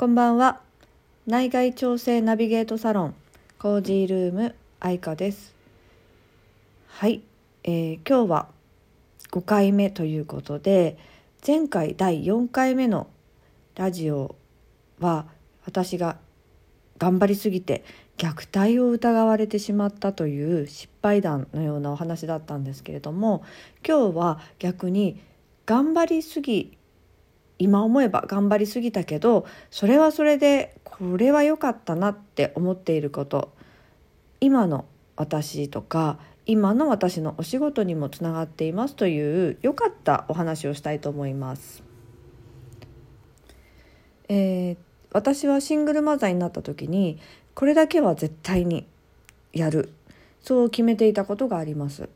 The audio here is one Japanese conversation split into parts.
こんばんは。内外調整ナビゲートサロンコージールーム愛花です。はい、今日は5回目ということで、前回第4回目のラジオは私が頑張りすぎて虐待を疑われてしまったという失敗談のようなお話だったんですけれども、今日は逆に今思えば頑張りすぎたけど、それはそれでこれは良かったなって思っていること、今の私とか今の私のお仕事にもつながっていますという良かったお話をしたいと思います。私はシングルマザーになった時に、これだけは絶対にやる、そう決めていたことがあります。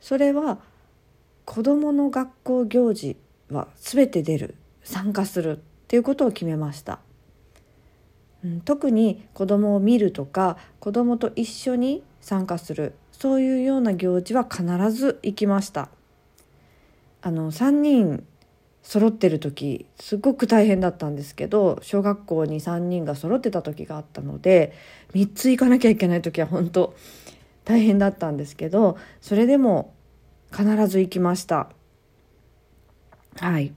それは子どもの学校行事は全て出る、参加するっていうことを決めました。特に子どもを見るとか子どもと一緒に参加する、そういうような行事は必ず行きました。3人揃ってる時すごく大変だったんですけど、小学校に3人が揃ってた時があったので、3つ行かなきゃいけない時は本当大変だったんですけど、それでも必ず行きました。はい。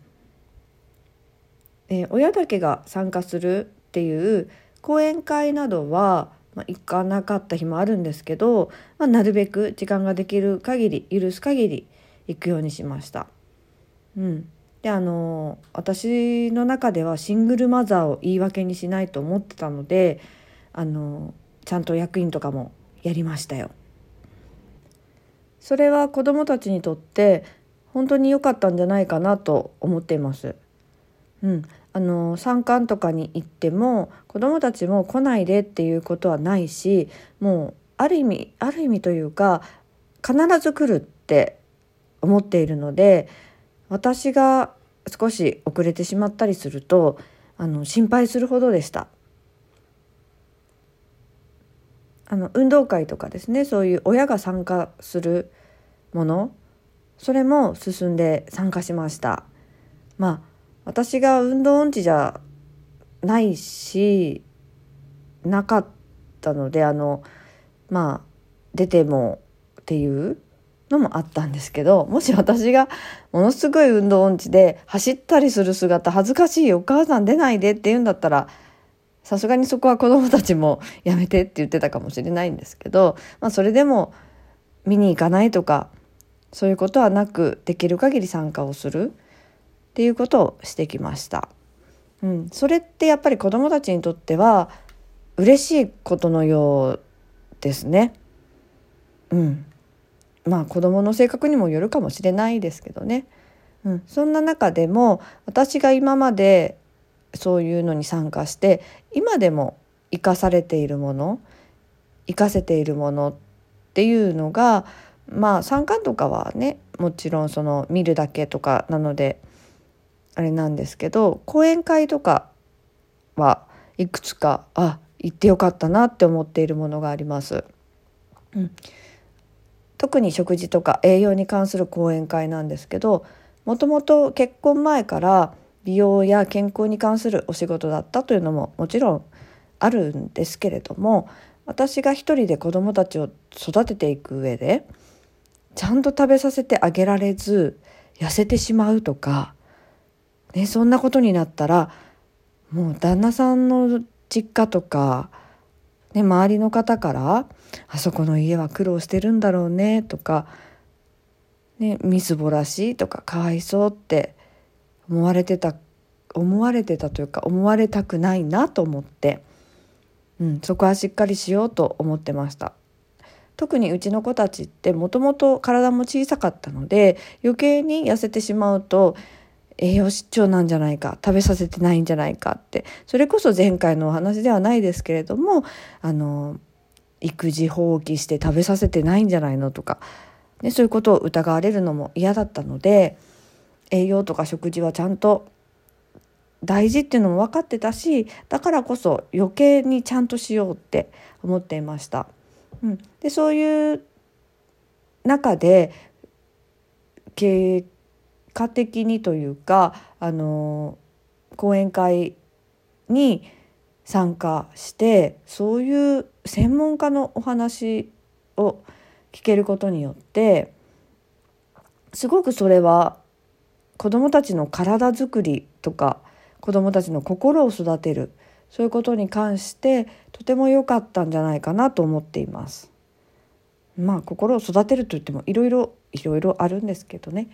親だけが参加するっていう講演会などは、行かなかった日もあるんですけど、なるべく時間ができる限り、許す限り行くようにしました。で、私の中ではシングルマザーを言い訳にしないと思ってたので、ちゃんと役員とかもやりましたよ。それは子どもたちにとって本当に良かったんじゃないかなと思っています。参観とかに行っても子どもたちも来ないでっていうことはないし、もうある意味というか必ず来るって思っているので、私が少し遅れてしまったりすると心配するほどでした。運動会とかですね、そういう親が参加するもの、それも進んで参加しました。私が運動音痴じゃないしなかったので、出てもっていうのもあったんですけど、もし私がものすごい運動音痴で走ったりする姿恥ずかしい、お母さん出ないでって言うんだったら、さすがにそこは子どもたちもやめてって言ってたかもしれないんですけど、それでも見に行かないとかそういうことはなく、できる限り参加をするっていうことをしてきました。それってやっぱり子どもたちにとっては嬉しいことのようですね。子どもの性格にもよるかもしれないですけどね。そんな中でも私が今までそういうのに参加して今でも生かせているものっていうのが、参観とかはね、もちろんその見るだけとかなのであれなんですけど、講演会とかはいくつか行ってよかったなって思っているものがあります。特に食事とか栄養に関する講演会なんですけど、もともと結婚前から美容や健康に関するお仕事だったというのももちろんあるんですけれども、私が一人で子どもたちを育てていく上でちゃんと食べさせてあげられず痩せてしまうとか、そんなことになったらもう旦那さんの実家とか、周りの方からあそこの家は苦労してるんだろうねとか、みすぼらしいとかかわいそうって思われてたというか、思われたくないなと思って、そこはしっかりしようと思ってました。特にうちの子たちってもともと体も小さかったので、余計に痩せてしまうと栄養失調なんじゃないか、食べさせてないんじゃないかって、それこそ前回のお話ではないですけれども、育児放棄して食べさせてないんじゃないのとか、そういうことを疑われるのも嫌だったので、栄養とか食事はちゃんと大事っていうのも分かってたし、だからこそ余計にちゃんとしようって思っていました。で、そういう中で経果的にというか、講演会に参加して、そういう専門家のお話を聞けることによって、すごくそれは子どもたちの体づくりとか子どもたちの心を育てる、そういうことに関してとても良かったんじゃないかなと思っています。まあ心を育てるといってもいろいろあるんですけどね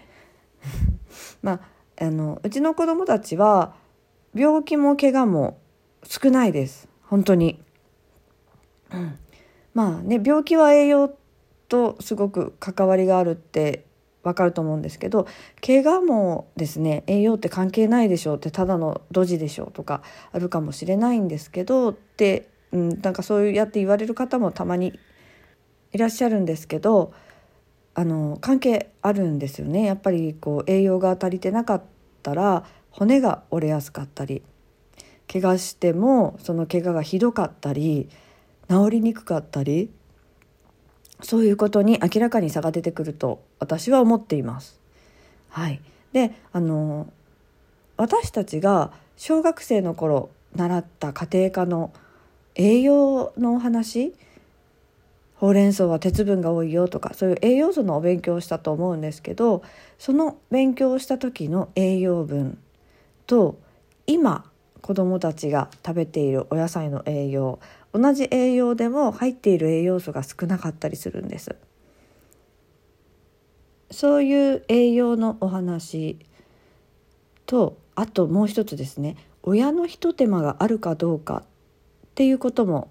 まあ、うちの子どもたちは病気も怪我も少ないです、本当に、まあね、病気は栄養とすごく関わりがあるってわかると思うんですけど、怪我もですね、栄養って関係ないでしょうって、ただのドジでしょうとかあるかもしれないんですけどって、なんかそうやって言われる方もたまにいらっしゃるんですけど、関係あるんですよね。やっぱりこう栄養が足りてなかったら骨が折れやすかったり、怪我してもその怪我がひどかったり治りにくかったり、そういうことに明らかに差が出てくると私は思っています。はい、で、私たちが小学生の頃習った家庭科の栄養のお話、ほうれん草は鉄分が多いよとか、そういう栄養素のお勉強をしたと思うんですけど、その勉強をした時の栄養分と今子どもたちが食べているお野菜の栄養、同じ栄養でも入っている栄養素が少なかったりするんです。そういう栄養のお話と、あともう一つですね、親の一手間があるかどうかっていうことも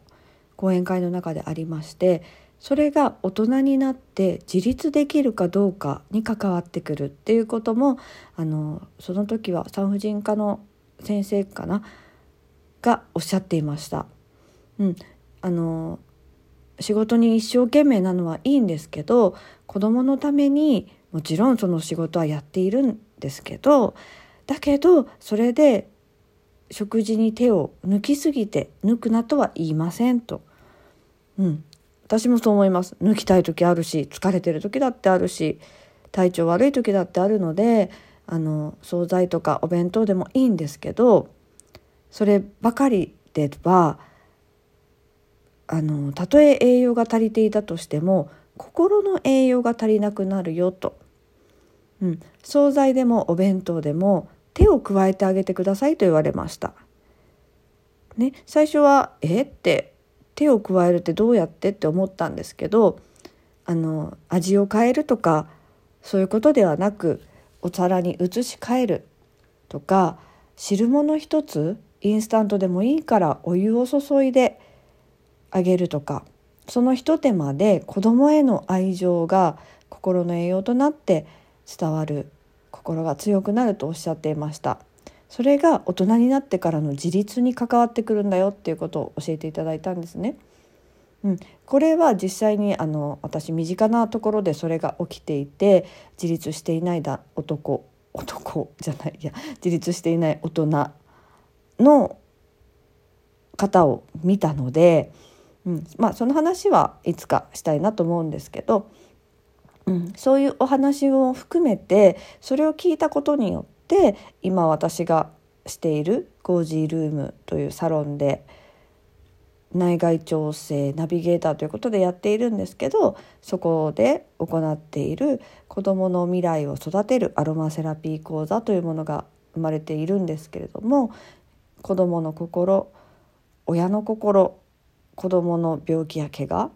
講演会の中でありまして、それが大人になって自立できるかどうかに関わってくるっていうことも、その時は産婦人科の先生かながおっしゃっていました。仕事に一生懸命なのはいいんですけど、子どものためにもちろんその仕事はやっているんですけど、だけどそれで食事に手を抜きすぎて抜くなとは言いませんと、私もそう思います。抜きたい時あるし、疲れてる時だってあるし、体調悪い時だってあるので、惣菜とかお弁当でもいいんですけど、そればかりではたとえ栄養が足りていたとしても心の栄養が足りなくなるよと、惣菜でもお弁当でも手を加えてあげてくださいと言われました、ね、最初はって手を加えるってどうやってって思ったんですけど、味を変えるとかそういうことではなく、お皿に移し替えるとか、汁物一つインスタントでもいいからお湯を注いであげるとか、そのひと手間で子どもへの愛情が心の栄養となって伝わる、心が強くなるとおっしゃっていました。それが大人になってからの自立に関わってくるんだよっていうことを教えていただいたんですね、これは実際に私身近なところでそれが起きていて、自立していない自立していない大人の方を見たので、その話はいつかしたいなと思うんですけど、そういうお話を含めて、それを聞いたことによって今私がしているコージールームというサロンで内外調整ナビゲーターということでやっているんですけど、そこで行っている子どもの未来を育てるアロマセラピー講座というものが生まれているんですけれども、子どもの心、親の心、子どもの病気や怪我、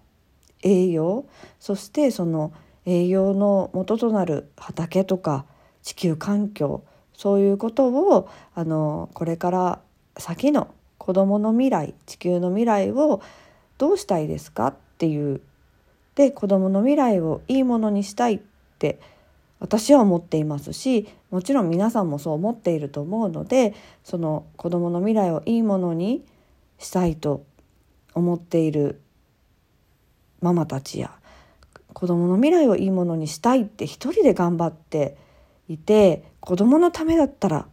栄養、そしてその栄養の元となる畑とか地球環境、そういうことをこれから先の子どもの未来、地球の未来をどうしたいですかっていう、で子どもの未来をいいものにしたいって私は思っていますし、もちろん皆さんもそう思っていると思うので、その子どもの未来をいいものにしたいと思っているママたちや、子どもの未来をいいものにしたいって一人で頑張っていて、子どものためだったらっ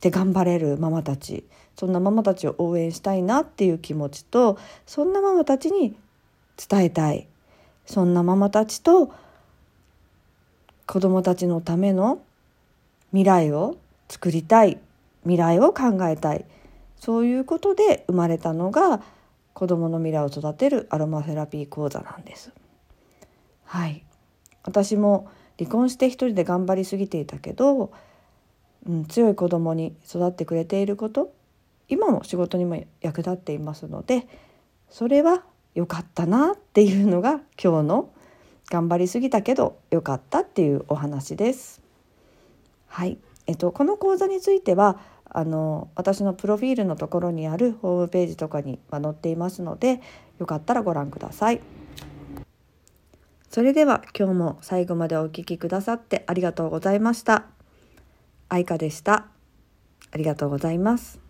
て頑張れるママたち、そんなママたちを応援したいなっていう気持ちと、そんなママたちに伝えたい、そんなママたちと子どもたちのための未来を作りたい、未来を考えたい、そういうことで生まれたのが子どもの未来を育てるアロマセラピー講座なんです。はい、私も離婚して一人で頑張りすぎていたけど、強い子どもに育ってくれていること、今も仕事にも役立っていますので、それは良かったなっていうのが今日の頑張りすぎたけど良かったっていうお話です。はい、この講座については私のプロフィールのところにあるホームページとかに載っていますので、よかったらご覧ください。それでは今日も最後までお聞きくださってありがとうございました。愛華でした。ありがとうございます。